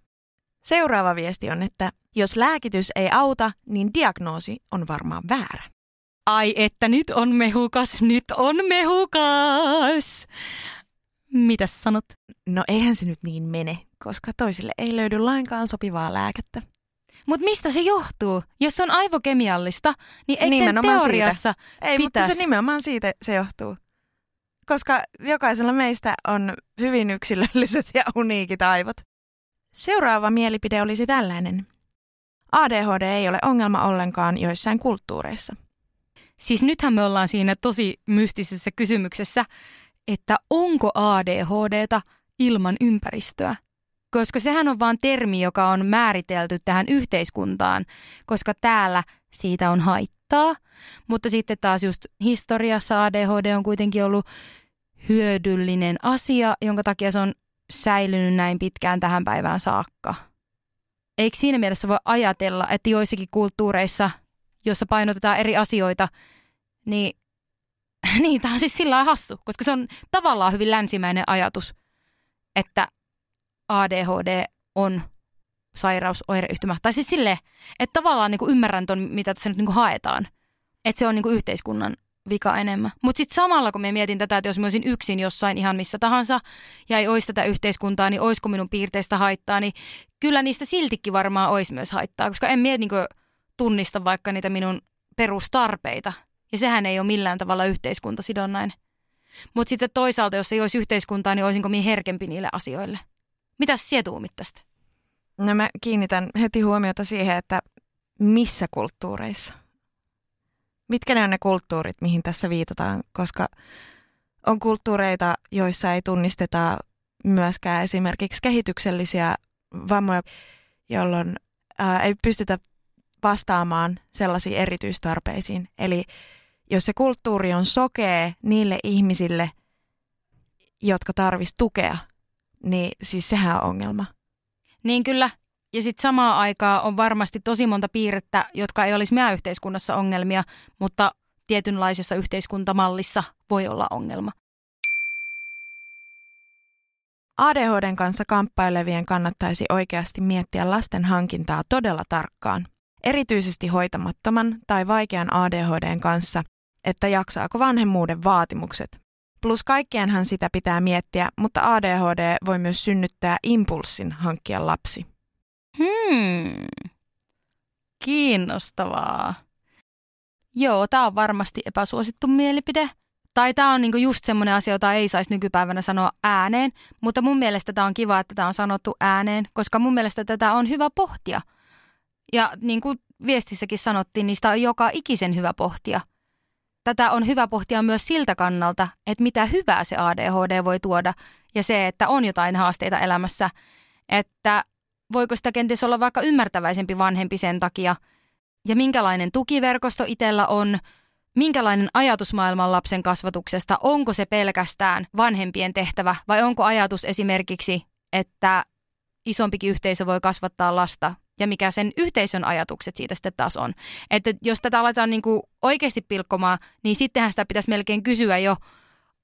Seuraava viesti on, että jos lääkitys ei auta, niin diagnoosi on varmaan väärä. Ai että nyt on mehukas, nyt on mehukas! Mitäs sanot? No eihän se nyt niin mene, koska toisille ei löydy lainkaan sopivaa lääkettä. Mutta mistä se johtuu? Jos se on aivokemiallista, niin eikö nimenomaan sen teoriassa pitäisi? Ei, mutta se nimenomaan siitä se johtuu. Koska jokaisella meistä on hyvin yksilölliset ja uniikit aivot. Seuraava mielipide olisi tällainen. ADHD ei ole ongelma ollenkaan joissain kulttuureissa. Siis nythän me ollaan siinä tosi mystisessä kysymyksessä, että onko ADHDta ilman ympäristöä? Koska sehän on vaan termi, joka on määritelty tähän yhteiskuntaan, koska täällä siitä on haittaa. Mutta sitten taas just historiassa ADHD on kuitenkin ollut hyödyllinen asia, jonka takia se on säilynyt näin pitkään tähän päivään saakka. Eikö siinä mielessä voi ajatella, että joissakin kulttuureissa, jossa painotetaan eri asioita, niin tämä on siis sillä lailla hassu, koska se on tavallaan hyvin länsimäinen ajatus, että ADHD on sairausoireyhtymä. Tai siis silleen, että tavallaan niinku ymmärrän ton, mitä tässä nyt niinku haetaan. Että se on niinku yhteiskunnan vika enemmän. Mutta sitten samalla, kun mä mietin tätä, että jos mä olisin yksin jossain ihan missä tahansa ja ei olisi tätä yhteiskuntaa, niin olisiko minun piirteistä haittaa, niin kyllä niistä siltikin varmaan olisi myös haittaa, koska en mä niinku tunnista vaikka niitä minun perustarpeita. Ja sehän ei ole millään tavalla yhteiskuntasidonnainen. Mutta sitten toisaalta, jos ei olisi yhteiskuntaa, niin olisinko minä herkempi niille asioille? Mitäs sinä tuumit tästä? No mä kiinnitän heti huomiota siihen, että missä kulttuureissa? Mitkä ne on ne kulttuurit, mihin tässä viitataan? Koska on kulttuureita, joissa ei tunnisteta myöskään esimerkiksi kehityksellisiä vammoja, jolloin ei pystytä vastaamaan sellaisiin erityistarpeisiin. Eli jos se kulttuuri on sokea niille ihmisille, jotka tarvitsisi tukea, niin siis sehän on ongelma. Niin kyllä. Ja sitten samaan aikaan on varmasti tosi monta piirrettä, jotka ei olisi meidän yhteiskunnassa ongelmia, mutta tietynlaisessa yhteiskuntamallissa voi olla ongelma. ADHDn kanssa kamppailevien kannattaisi oikeasti miettiä lasten hankintaa todella tarkkaan. Erityisesti hoitamattoman tai vaikean ADHDn kanssa, että jaksaako vanhemmuuden vaatimukset. Plus kaikkienhan sitä pitää miettiä, mutta ADHD voi myös synnyttää impulssin hankkia lapsi. Kiinnostavaa. Joo, tää on varmasti epäsuosittu mielipide. Tai tää on niinku just semmoinen asia, jota ei saisi nykypäivänä sanoa ääneen, mutta mun mielestä tää on kiva, että tää on sanottu ääneen, koska mun mielestä tätä on hyvä pohtia. Ja niin kuin viestissäkin sanottiin, niin sitä on joka ikisen hyvä pohtia. Tätä on hyvä pohtia myös siltä kannalta, että mitä hyvää se ADHD voi tuoda ja se, että on jotain haasteita elämässä. Että voiko sitä kenties olla vaikka ymmärtäväisempi vanhempi sen takia, ja minkälainen tukiverkosto itsellä on, minkälainen ajatusmaailman lapsen kasvatuksesta, onko se pelkästään vanhempien tehtävä vai onko ajatus esimerkiksi, että isompikin yhteisö voi kasvattaa lasta ja mikä sen yhteisön ajatukset siitä sitten taas on. Että jos tätä aletaan niin kuin oikeasti pilkkomaan, niin sittenhän sitä pitäisi melkein kysyä jo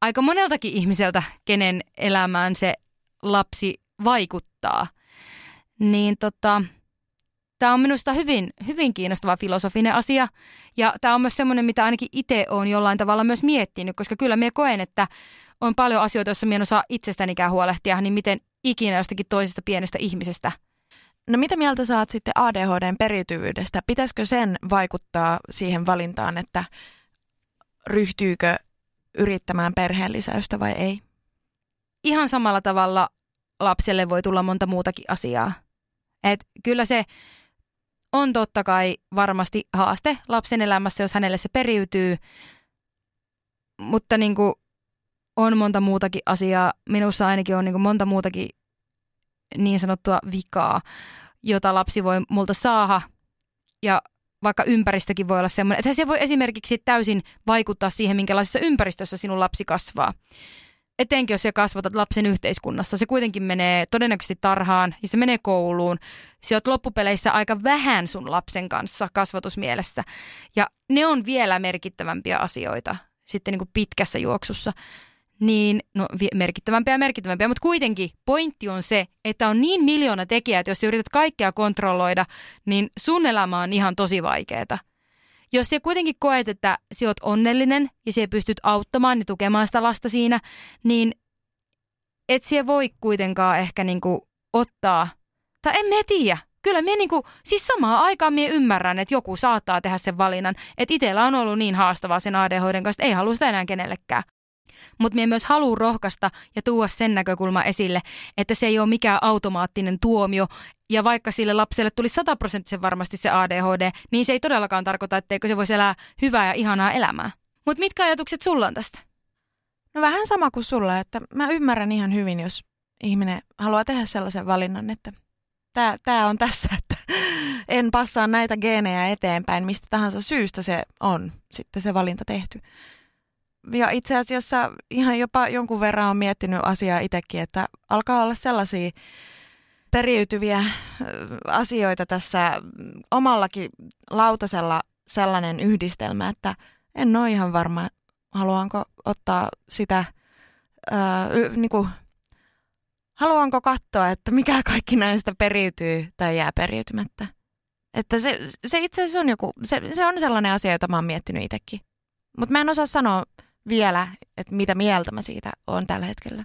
aika moneltakin ihmiseltä, kenen elämään se lapsi vaikuttaa. Niin tämä on minusta hyvin kiinnostava filosofinen asia, ja tämä on myös semmoinen, mitä ainakin itse olen jollain tavalla myös miettinyt, koska kyllä minä koen, että on paljon asioita, joissa minä en osaa itsestänikään huolehtia, niin miten ikinä jostakin toisesta pienestä ihmisestä. No mitä mieltä sä oot sitten ADHDn periytyvyydestä? Pitäisikö sen vaikuttaa siihen valintaan, että ryhtyykö yrittämään perheenlisäystä vai ei? Ihan samalla tavalla lapselle voi tulla monta muutakin asiaa. Et kyllä se on totta kai varmasti haaste lapsen elämässä, jos hänelle se periytyy, mutta niinku on monta muutakin asiaa. Minussa ainakin on niinku monta muutakin niin sanottua vikaa, jota lapsi voi multa saada, ja vaikka ympäristökin voi olla sellainen, että se voi esimerkiksi täysin vaikuttaa siihen, minkälaisessa ympäristössä sinun lapsi kasvaa. Etenkin jos sä kasvatat lapsen yhteiskunnassa, se kuitenkin menee todennäköisesti tarhaan ja se menee kouluun. Sä oot loppupeleissä aika vähän sun lapsen kanssa kasvatusmielessä. Ja ne on vielä merkittävämpiä asioita sitten niin kuin pitkässä juoksussa. Niin, no merkittävämpiä, mutta kuitenkin pointti on se, että on niin miljoona tekijää, että jos sä yrität kaikkea kontrolloida, niin sun elämä on ihan tosi vaikeeta. Jos sä kuitenkin koet, että sä oot onnellinen ja sä pystyt auttamaan ja tukemaan sitä lasta siinä, niin et sä voi kuitenkaan ehkä niinku ottaa, tai en mä tiedä. Kyllä mä niinku, siis samaan aikaan mä ymmärrän, että joku saattaa tehdä sen valinnan, että itsellä on ollut niin haastavaa sen ADHDn kanssa, että ei halua sitä enää kenellekään. Mutta minä myös haluan rohkaista ja tuoda sen näkökulma esille, että se ei ole mikään automaattinen tuomio. Ja vaikka sille lapselle tuli 100% varmasti se ADHD, niin se ei todellakaan tarkoita, etteikö se voisi elää hyvää ja ihanaa elämää. Mutta mitkä ajatukset sulla on tästä? No vähän sama kuin sulla, että mä ymmärrän ihan hyvin, jos ihminen haluaa tehdä sellaisen valinnan, että tämä on tässä, että en passaa näitä geenejä eteenpäin, mistä tahansa syystä se on sitten se valinta tehty. Ja itse asiassa ihan jopa jonkun verran on miettinyt asiaa itsekin, että alkaa olla sellaisia periytyviä asioita tässä omallakin lautasella sellainen yhdistelmä, että en ole ihan varma, haluanko ottaa sitä, haluanko katsoa, että mikä kaikki näistä periytyy tai jää periytymättä. Että se itse asiassa on joku, se on sellainen asia, jota mä oon miettinyt itsekin, mutta mä en osaa sanoa vielä, että mitä mieltä mä siitä on tällä hetkellä.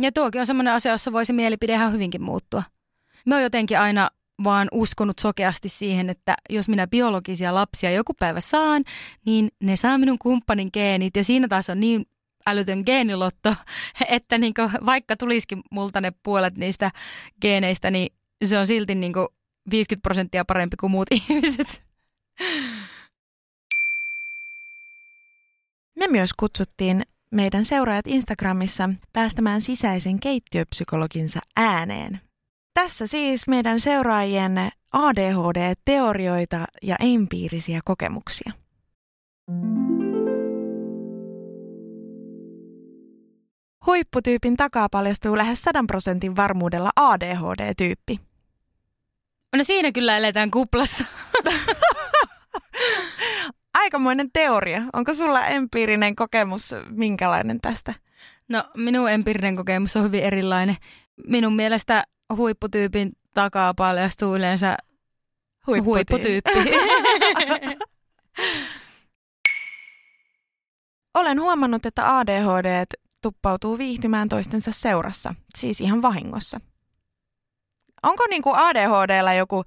Ja tuokin on semmoinen asia, jossa voi se mielipide ihan hyvinkin muuttua. Mä oon jotenkin aina vaan uskonut sokeasti siihen, että jos minä biologisia lapsia joku päivä saan, niin ne saa minun kumppanin geenit. Ja siinä taas on niin älytön geenilotto, että niinku, vaikka tulisikin multa ne puolet niistä geeneistä, niin se on silti niinku 50% parempi kuin muut ihmiset. Me myös kutsuttiin meidän seuraajat Instagramissa päästämään sisäisen keittiöpsykologinsa ääneen. Tässä siis meidän seuraajien ADHD-teorioita ja empiirisiä kokemuksia. Huipputyypin takaa paljastuu lähes 100% varmuudella ADHD-tyyppi. No siinä kyllä eletään kuplassa. Aikamoinen teoria. Onko sulla empiirinen kokemus minkälainen tästä? No minun empiirinen kokemus on hyvin erilainen. Minun mielestä huipputyypin takaa paljastuu yleensä huipputyyppi. Olen huomannut, että ADHD tuppautuu viihtymään toistensa seurassa, siis ihan vahingossa. Onko niinku ADHD:lla joku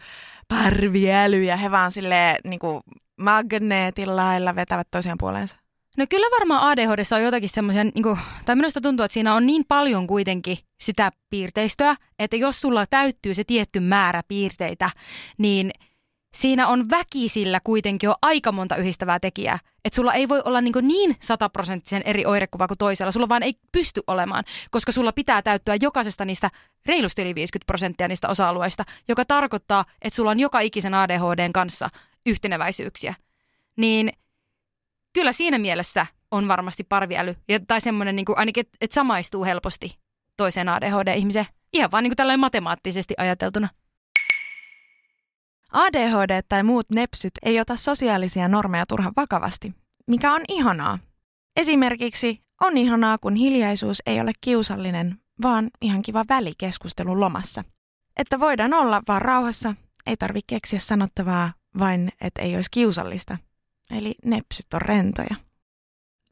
parviäly ja he vaan silleen niinku magneetin lailla vetävät toisiaan puoleensa? No kyllä varmaan ADHD:ssa on jotakin semmoisia, niin tai minusta tuntuu, että siinä on niin paljon kuitenkin sitä piirteistöä, että jos sulla täyttyy se tietty määrä piirteitä, niin siinä on väkisillä kuitenkin jo aika monta yhdistävää tekijää. Että sulla ei voi olla niin 100% eri oirekuva kuin toisella. Sulla vaan ei pysty olemaan, koska sulla pitää täyttyä jokaisesta niistä reilusti yli 50% niistä osa-alueista, joka tarkoittaa, että sulla on joka ikisen ADHDn kanssa yhteneväisyyksiä. Niin kyllä siinä mielessä on varmasti parviäly tai semmoinen niin kuin ainakin, että samaistuu helposti toiseen ADHD-ihmiseen. Ihan vaan niin kuin tällainen matemaattisesti ajateltuna. ADHD tai muut nepsyt ei ota sosiaalisia normeja turhan vakavasti, mikä on ihanaa. Esimerkiksi on ihanaa, kun hiljaisuus ei ole kiusallinen, vaan ihan kiva välikeskustelun lomassa. Että voidaan olla vaan rauhassa, ei tarvitse keksiä sanottavaa, vain että ei olisi kiusallista. Eli nepsyt on rentoja.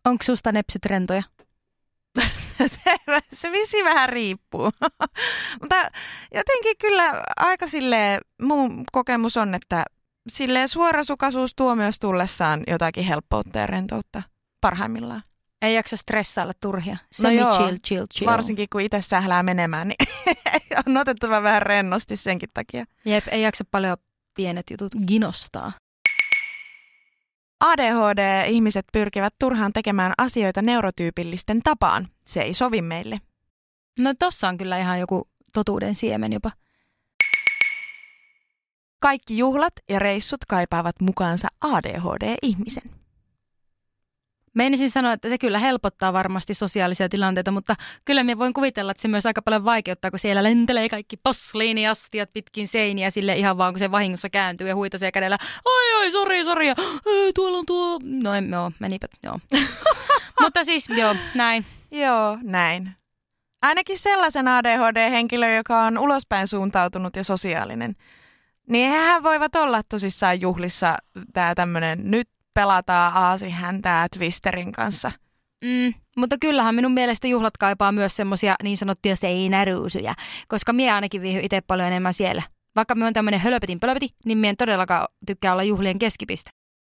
Onko susta nepsyt rentoja? Se visi vähän riippuu. Mutta jotenkin kyllä aika silleen, mun kokemus on, että silleen suorasukaisuus tuo myös tullessaan jotakin helppoutta ja rentoutta parhaimmillaan. Ei jaksa stressailla turhia. Chill. Varsinkin kun itse sählää menemään, niin on otettava vähän rennosti senkin takia. Jep, ei jaksa paljon pienet jutut ginostaa. ADHD-ihmiset pyrkivät turhaan tekemään asioita neurotyypillisten tapaan. Se ei sovi meille. No tossa on kyllä ihan joku totuuden siemen jopa. Kaikki juhlat ja reissut kaipaavat mukaansa ADHD-ihmisen. Meinasin sanoa, että se kyllä helpottaa varmasti sosiaalisia tilanteita, mutta kyllä minä voin kuvitella, että se myös aika paljon vaikeuttaa, kun siellä lentelee kaikki posliiniastiat pitkin seiniä sille ihan vaan, kun se vahingossa kääntyy ja huitasee kädellä, ai sori, tuolla on tuo, no emme ole, menipä, joo. Mutta siis näin. Joo, näin. Ainakin sellaisen ADHD-henkilön, joka on ulospäin suuntautunut ja sosiaalinen, niin hehän voivat olla tosissaan juhlissa tämä tämmöinen nyt. Pelataan aasihäntää Twisterin kanssa. Mutta kyllähän minun mielestä juhlat kaipaa myös semmoisia niin sanottuja seinäruusuja, koska minä ainakin viihdy itse paljon enemmän siellä. Vaikka minä olen tämmöinen hölöpetin pölöpeti, niin minä en todellakaan tykkää olla juhlien keskipiste.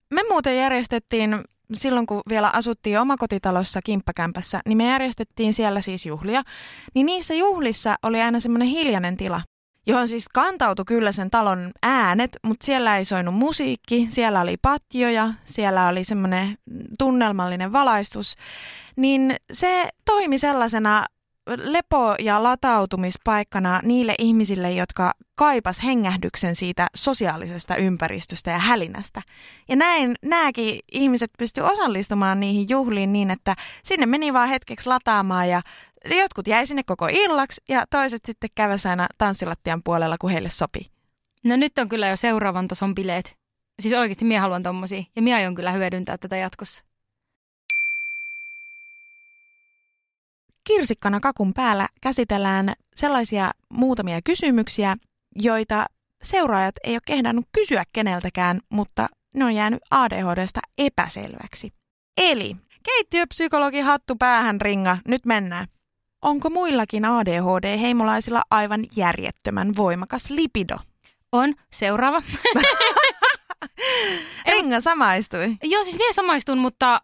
Me muuten järjestettiin, silloin kun vielä asuttiin omakotitalossa kimppakämpässä, niin me järjestettiin siellä siis juhlia. Niin niissä juhlissa oli aina semmoinen hiljainen tila, johon siis kantautui kyllä sen talon äänet, mutta siellä ei soinut musiikki, siellä oli patjoja, siellä oli semmoinen tunnelmallinen valaistus. Niin se toimi sellaisena lepo- ja latautumispaikkana niille ihmisille, jotka kaipas hengähdyksen siitä sosiaalisesta ympäristöstä ja hälinästä. Ja näin nämäkin ihmiset pysty osallistumaan niihin juhliin niin, että sinne meni vaan hetkeksi lataamaan ja jotkut jäi sinne koko illaksi ja toiset sitten käväs aina tanssilattian puolella, kun heille sopi. No nyt on kyllä jo seuraavan tason bileet. Siis oikeasti minä haluan tommosia ja minä aion kyllä hyödyntää tätä jatkossa. Kirsikkana kakun päällä käsitellään sellaisia muutamia kysymyksiä, joita seuraajat ei ole kehdannut kysyä keneltäkään, mutta ne on jäänyt ADHDsta epäselväksi. Eli keittiöpsykologi hattu päähän ringa, nyt mennään. Onko muillakin ADHD-heimolaisilla aivan järjettömän voimakas libido? On. Seuraava. Ringa samaistui. Joo, siis mie samaistun, mutta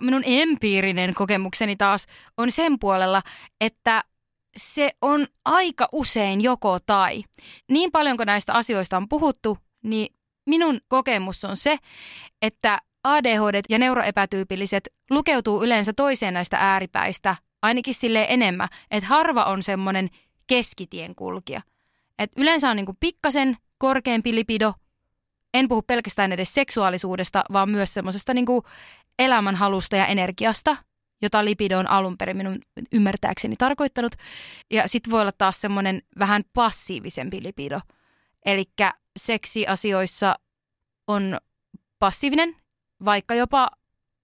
minun empiirinen kokemukseni taas on sen puolella, että se on aika usein joko tai. Niin paljon kuin näistä asioista on puhuttu, niin minun kokemus on se, että ADHD ja neuroepätyypilliset lukeutuu yleensä toiseen näistä ääripäistä, ainakin silleen enemmän, että harva on semmoinen keskitien kulkija. Et yleensä on niinku pikkasen korkeampi libido. En puhu pelkästään edes seksuaalisuudesta, vaan myös semmoisesta niinku elämänhalusta ja energiasta, jota libido on alun perin minun ymmärtääkseni tarkoittanut. Ja sitten voi olla taas semmoinen vähän passiivisempi libido. Elikkä seksiasioissa on passiivinen, vaikka jopa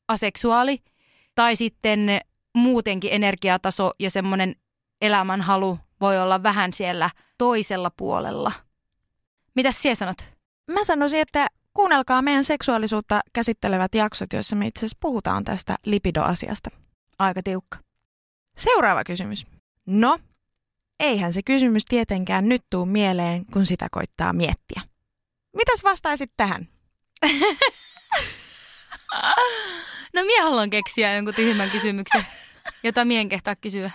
aseksuaali, tai sitten muutenkin energiataso ja semmoinen elämänhalu voi olla vähän siellä toisella puolella. Mitäs sinä sanot? Mä sanoisin, että kuunnelkaa meidän seksuaalisuutta käsittelevät jaksot, joissa me itse asiassa puhutaan tästä libido-asiasta. Aika tiukka. Seuraava kysymys. No, eihän se kysymys tietenkään nyt tuu mieleen, kun sitä koittaa miettiä. Mitäs vastaisit tähän? No minä haluan keksiä jonkun tyhmän kysymyksen, jota minä en kehtaa kysyä.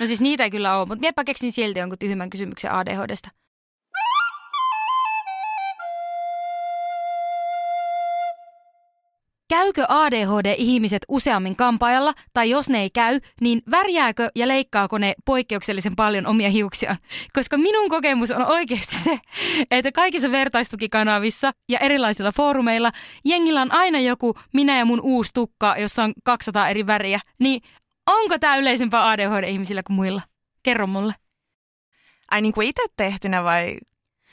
No siis niitä ei kyllä ole, mutta minäpä keksin silti jonkun tyhmän kysymyksen ADHDsta. Käykö ADHD-ihmiset useammin kampaajalla, tai jos ne ei käy, niin värjääkö ja leikkaako ne poikkeuksellisen paljon omia hiuksiaan? Koska minun kokemus on oikeasti se, että kaikissa vertaistukikanavissa ja erilaisilla foorumeilla jengillä on aina joku minä ja mun uusi tukka, jossa on 200 eri väriä. Niin onko tämä yleisempää ADHD-ihmisillä kuin muilla? Kerro mulle. Ai niin kuin itse tehtynä vai...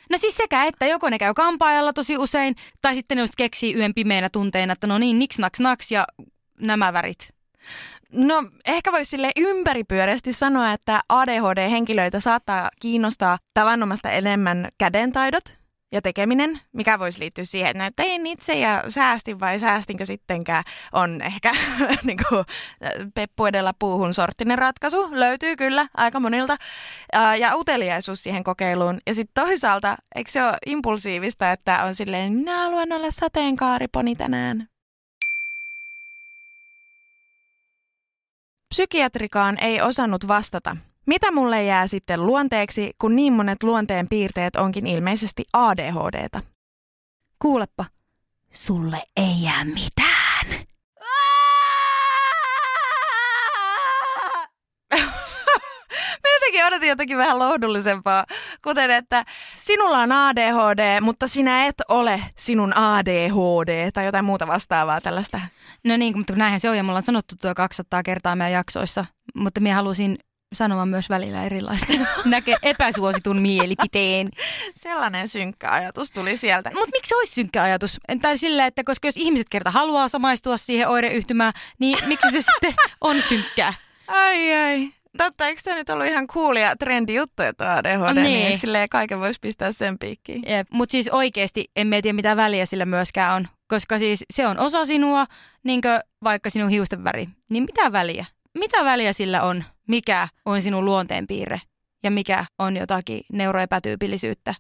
No siis sekä, että joko ne käy kampaajalla tosi usein, tai sitten ne just keksii yön pimeinä tunteina, että no niin, niks naks naks ja nämä värit. No ehkä voisi silleen ympäripyöreästi sanoa, että ADHD-henkilöitä saattaa kiinnostaa tavanomasta enemmän kädentaidot ja tekeminen, mikä voisi liittyä siihen, että tein itse ja säästin vai säästinkö sittenkään, on ehkä niin kuin peppu edellä puuhun sorttinen ratkaisu. Löytyy kyllä aika monilta. Ja uteliaisuus siihen kokeiluun. Ja sitten toisaalta, eikö se ole impulsiivista, että on silleen, minä haluan olla sateenkaariponi tänään. Psykiatrikaan ei osannut vastata. Mitä mulle jää sitten luonteeksi, kun niin monet luonteen piirteet onkin ilmeisesti ADHD:ta? Kuuleppa, sulle ei jää mitään. Mä jotenkin odotin jotakin vähän lohdullisempaa, kuten että sinulla on ADHD, mutta sinä et ole sinun ADHD tai jotain muuta vastaavaa tällaista. No niin, mutta näinhän se on ja mulla on sanottu tuo 200 kertaa meidän jaksoissa, mutta minä halusin... sanomaan myös välillä erilaista. Näkee epäsuositun mielipiteen. Sellainen synkkä ajatus tuli sieltä. Mutta miksi se olisi synkkä ajatus? Tai silleen, että koska jos ihmiset kerta haluaa samaistua siihen oireyhtymään, niin miksi se sitten on synkkää? Ai. Totta, eikö tämä nyt ollut ihan coolia trendijuttuja tuo ADHD, niin silleen kaiken voisi pistää sen piikkiin. Mutta siis oikeasti emme tiedä mitä väliä sillä myöskään on, koska siis se on osa sinua, niinkö vaikka sinun hiusten väri. Niin mitä väliä? Mitä väliä sillä on? Mikä on sinun luonteenpiirre ja mikä on jotakin neuroepätyypillisyyttä?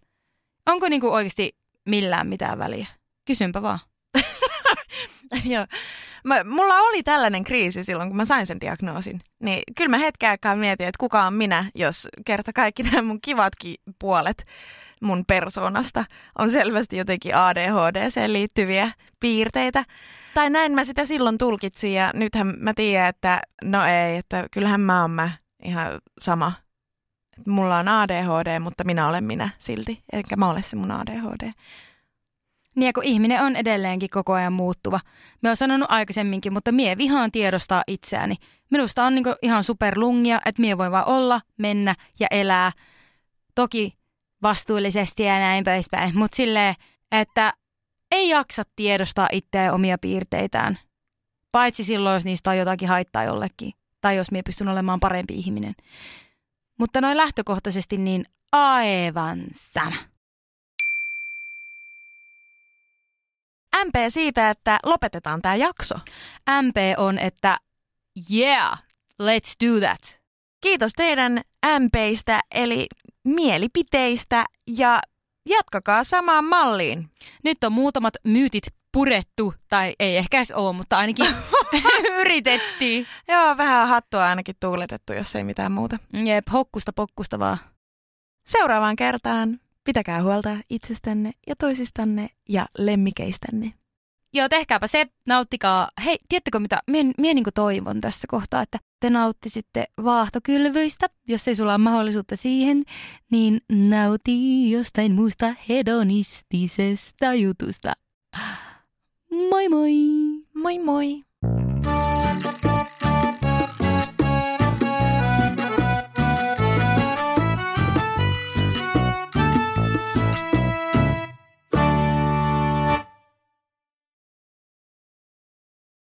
Onko niinku oikeasti millään mitään väliä? Kysynpä vaan. Joo. Mulla oli tällainen kriisi silloin, kun mä sain sen diagnoosin. Niin kyllä mä hetken aikaa mietin, että kuka on minä, jos kerta kaikki nämä mun kivatkin puolet mun persoonasta on selvästi jotenkin ADHD:seen liittyviä piirteitä. Tai näin mä sitä silloin tulkitsin ja nythän mä tiedän, että no ei, että kyllähän mä oon mä ihan sama. Mulla on ADHD, mutta minä olen minä silti, eikä mä ole se mun ADHD. Niin ja kun ihminen on edelleenkin koko ajan muuttuva. Mä oon sanonut aikaisemminkin, mutta mie vihaan tiedostaa itseäni. Minusta on niinku ihan superlungia, että mie voi vaan olla, mennä ja elää. Toki vastuullisesti ja näin päin, mutta silleen, että ei jaksa tiedostaa itseään omia piirteitään. Paitsi silloin, jos niistä on jotakin haittaa jollekin. Tai jos mie pystyn olemaan parempi ihminen. Mutta noin lähtökohtaisesti niin aivan sama. MP siitä, että lopetetaan tämä jakso. MP on, että yeah, let's do that. Kiitos teidän MPistä, eli mielipiteistä ja jatkakaa samaan malliin. Nyt on muutamat myytit purettu, tai ei ehkä edes ole, mutta ainakin yritettiin. Joo, vähän hattua ainakin tuuletettu, jos ei mitään muuta. Jep, hokkusta pokkusta vaan. Seuraavaan kertaan. Pitäkää huolta itsestänne ja toisistanne ja lemmikeistänne. Joo, tehkääpä se, nauttikaa. Hei, tiedättekö mitä? Mie niinku toivon tässä kohtaa, että te nauttisitte vaahtokylvyistä. Jos ei sulla ole mahdollisuutta siihen, niin nauti jostain muusta hedonistisesta jutusta. Moi moi! Moi moi!